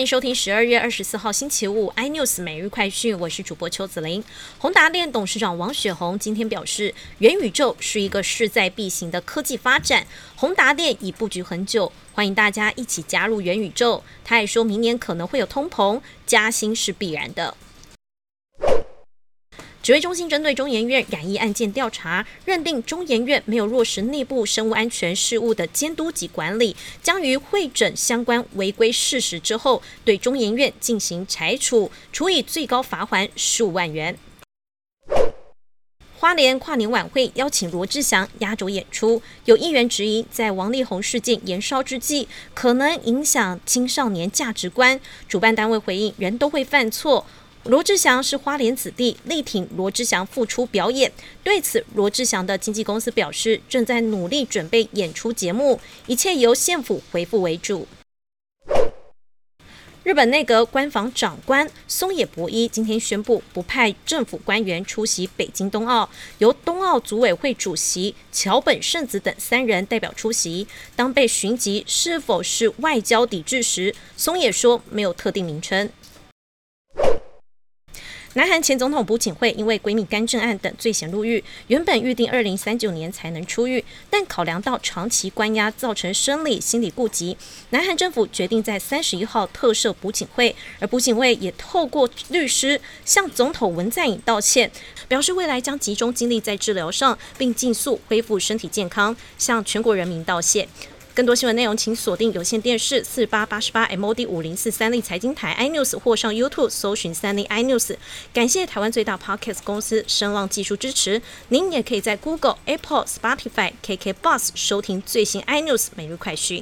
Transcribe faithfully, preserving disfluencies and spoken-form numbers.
欢迎收听十二月二十四号星期五 iNews 每日快讯，我是主播邱子玲。宏达电董事长王雪红今天表示，元宇宙是一个势在必行的科技发展，宏达电已布局很久，欢迎大家一起加入元宇宙。他还说明年可能会有通膨，加薪是必然的。指挥中心针对中研院染疫案件调查，认定中研院没有落实内部生物安全事务的监督及管理，将于会诊相关违规事实之后，对中研院进行裁处，处以最高罚锾十五万元。花莲跨年晚会邀请罗志祥压轴演出，有议员质疑，在王力宏事件延烧之际，可能影响青少年价值观。主办单位回应，人都会犯错。罗志祥是花莲子弟，力挺罗志祥复出表演。对此，罗志祥的经纪公司表示，正在努力准备演出节目，一切由县府回复为主。日本内阁官房长官松野博一今天宣布，不派政府官员出席北京冬奥，由冬奥组委会主席桥本圣子等三人代表出席。当被询及是否是外交抵制时，松野说没有特定名称。南韩前总统朴槿惠因为闺蜜干政案等罪嫌入狱，原本预定二零三九年才能出狱，但考量到长期关押造成生理心理顾及，南韩政府决定在三十一号特赦朴槿惠，而朴槿惠也透过律师向总统文在寅道歉，表示未来将集中精力在治疗上，并尽速恢复身体健康，向全国人民道谢。更多新闻内容，请锁定有线电视四八八十八 M O D 五零四三立财经台 iNews 或上 YouTube 搜寻三立 iNews。感谢台湾最大 Podcast 公司声浪技术支持。您也可以在 Google、Apple、Spotify、K K B O X 收听最新 iNews 每日快讯。